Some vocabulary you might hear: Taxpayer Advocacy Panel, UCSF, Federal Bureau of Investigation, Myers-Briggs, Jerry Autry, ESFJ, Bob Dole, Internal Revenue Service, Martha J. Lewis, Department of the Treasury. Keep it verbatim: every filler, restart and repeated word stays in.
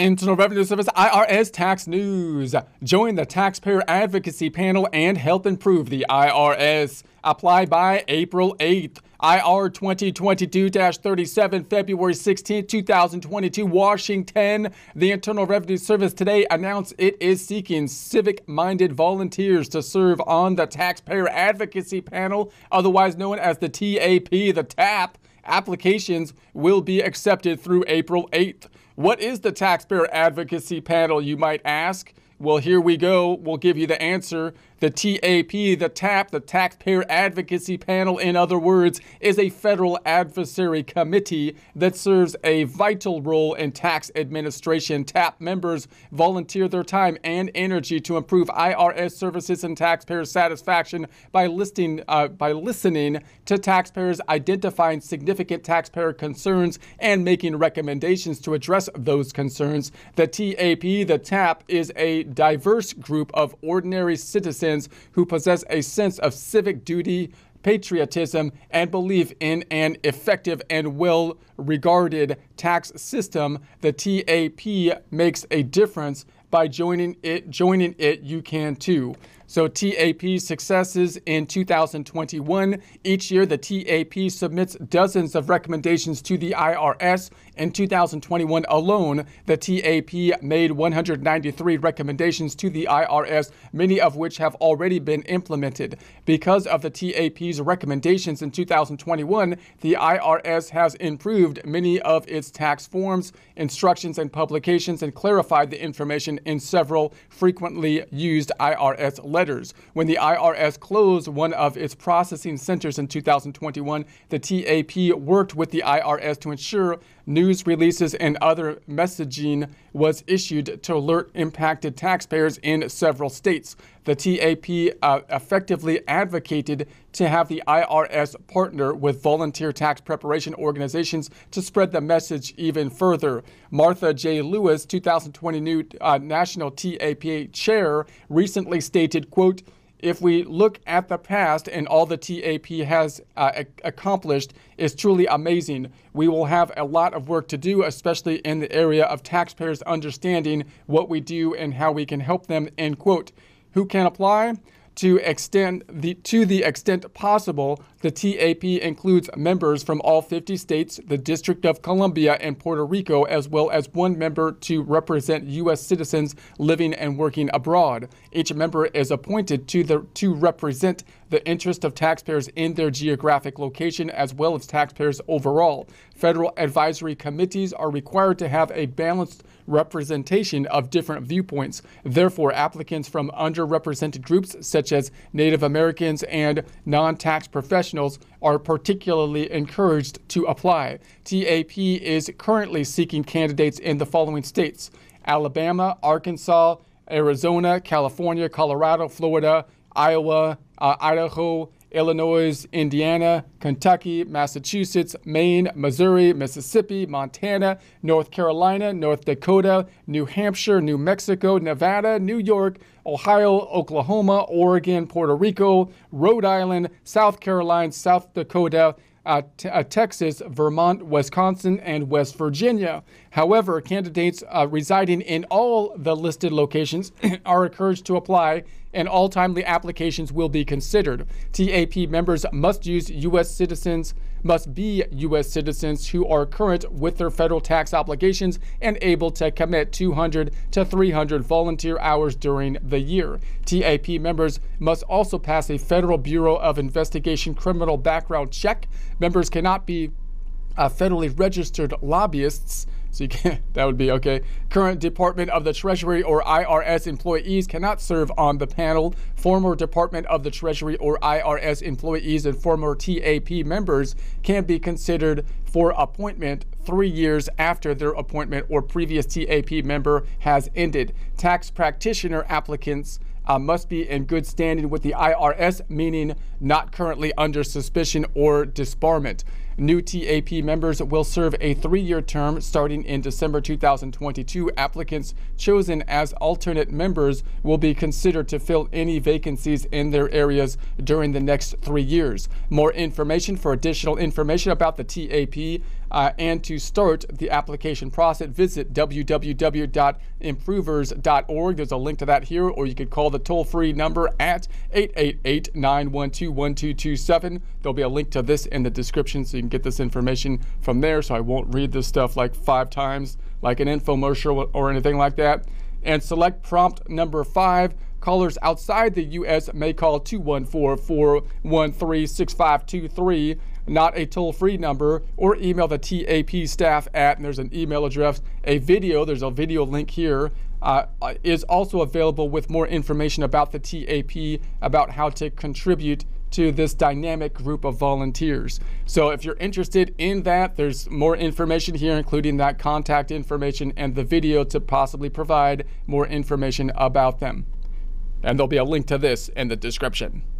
Internal Revenue Service I R S Tax News. Join the Taxpayer Advocacy Panel and help improve the I R S. Apply by April eighth. I R twenty twenty-two dash thirty-seven, February sixteenth, two thousand twenty-two, Washington. The Internal Revenue Service today announced it is seeking civic-minded volunteers to serve on the Taxpayer Advocacy Panel, otherwise known as the T A P, the T A P. Applications will be accepted through April eighth. What is the Taxpayer Advocacy Panel, you might ask? Well, here we go. We'll give you the answer. The T A P, the T A P, the Taxpayer Advocacy Panel, in other words, is a federal advisory committee that serves a vital role in tax administration. T A P members volunteer their time and energy to improve I R S services and taxpayer satisfaction by listing, uh, by listening to taxpayers, identifying significant taxpayer concerns, and making recommendations to address those concerns. The T A P, the T A P, is a diverse group of ordinary citizens who possess a sense of civic duty, patriotism, and belief in an effective and well-regarded tax system. The T A P makes a difference. By joining it, joining it, you can too. So T A P successes in two thousand twenty-one. Each year, the T A P submits dozens of recommendations to the I R S. In two thousand twenty-one alone, the T A P made one hundred ninety-three recommendations to the I R S, many of which have already been implemented. Because of the T A P's recommendations in two thousand twenty-one, the I R S has improved many of its tax forms, instructions, and publications, and clarified the information in several frequently used I R S letters. Letters. When the I R S closed one of its processing centers in two thousand twenty-one, the T A P worked with the I R S to ensure news releases and other messaging was issued to alert impacted taxpayers in several states. The T A P uh, effectively advocated to have the I R S partner with volunteer tax preparation organizations to spread the message even further. Martha J. Lewis, two thousand twenty new uh, National T A P Chair, recently stated, quote, "If we look at the past and all the T A P has uh, ac- accomplished, is truly amazing. We will have a lot of work to do, especially in the area of taxpayers understanding what we do and how we can help them," end quote. Who can apply? To extend the to the extent possible, the T A P includes members from all fifty states, the District of Columbia, and Puerto Rico, as well as one member to represent U S citizens living and working abroad. Each member is appointed to the to represent the interest of taxpayers in their geographic location, as well as taxpayers overall. Federal advisory committees are required to have a balanced representation of different viewpoints. Therefore, applicants from underrepresented groups, such as Native Americans and non-tax professionals, are particularly encouraged to apply. T A P is currently seeking candidates in the following states: Alabama, Arkansas, Arizona, California, Colorado, Florida, Iowa, uh, Idaho, Illinois, Indiana, Kentucky, Massachusetts, Maine, Missouri, Mississippi, Montana, North Carolina, North Dakota, New Hampshire, New Mexico, Nevada, New York, Ohio, Oklahoma, Oregon, Puerto Rico, Rhode Island, South Carolina, South Dakota, Uh, t- uh, Texas, Vermont, Wisconsin, and West Virginia. However, candidates uh, residing in all the listed locations are encouraged to apply, and all timely applications will be considered. T A P members must use U S citizens, must be U S citizens who are current with their federal tax obligations and able to commit two hundred to three hundred volunteer hours during the year. T A P members must also pass a Federal Bureau of Investigation criminal background check. Members cannot be uh, federally registered lobbyists. So you can't, that would be okay. Current Department of the Treasury or I R S employees cannot serve on the panel. Former Department of the Treasury or I R S employees and former T A P members can be considered for appointment three years after their appointment or previous T A P member has ended. Tax practitioner applicants Uh, must be in good standing with the I R S, meaning not currently under suspicion or disbarment. New T A P members will serve a three-year term starting in December two thousand twenty-two. Applicants chosen as alternate members will be considered to fill any vacancies in their areas during the next three years. More information for additional information about the T A P uh, and to start the application process, visit w w w dot improvers dot org. There's a link to that here, or you could call the toll-free number at eight eight eight, nine one two, one two two seven. There'll be a link to this in the description so you can get this information from there, so I won't read this stuff like five times like an infomercial or anything like that. And select prompt number five. Callers outside the U S may call two one four, four one three, six five two three, not a toll-free number, or email the T A P staff at, and there's an email address, a video, there's a video link here, uh, is also available with more information about the T A P, about how to contribute to this dynamic group of volunteers. So if you're interested in that, there's more information here, including that contact information and the video to possibly provide more information about them. And there'll be a link to this in the description.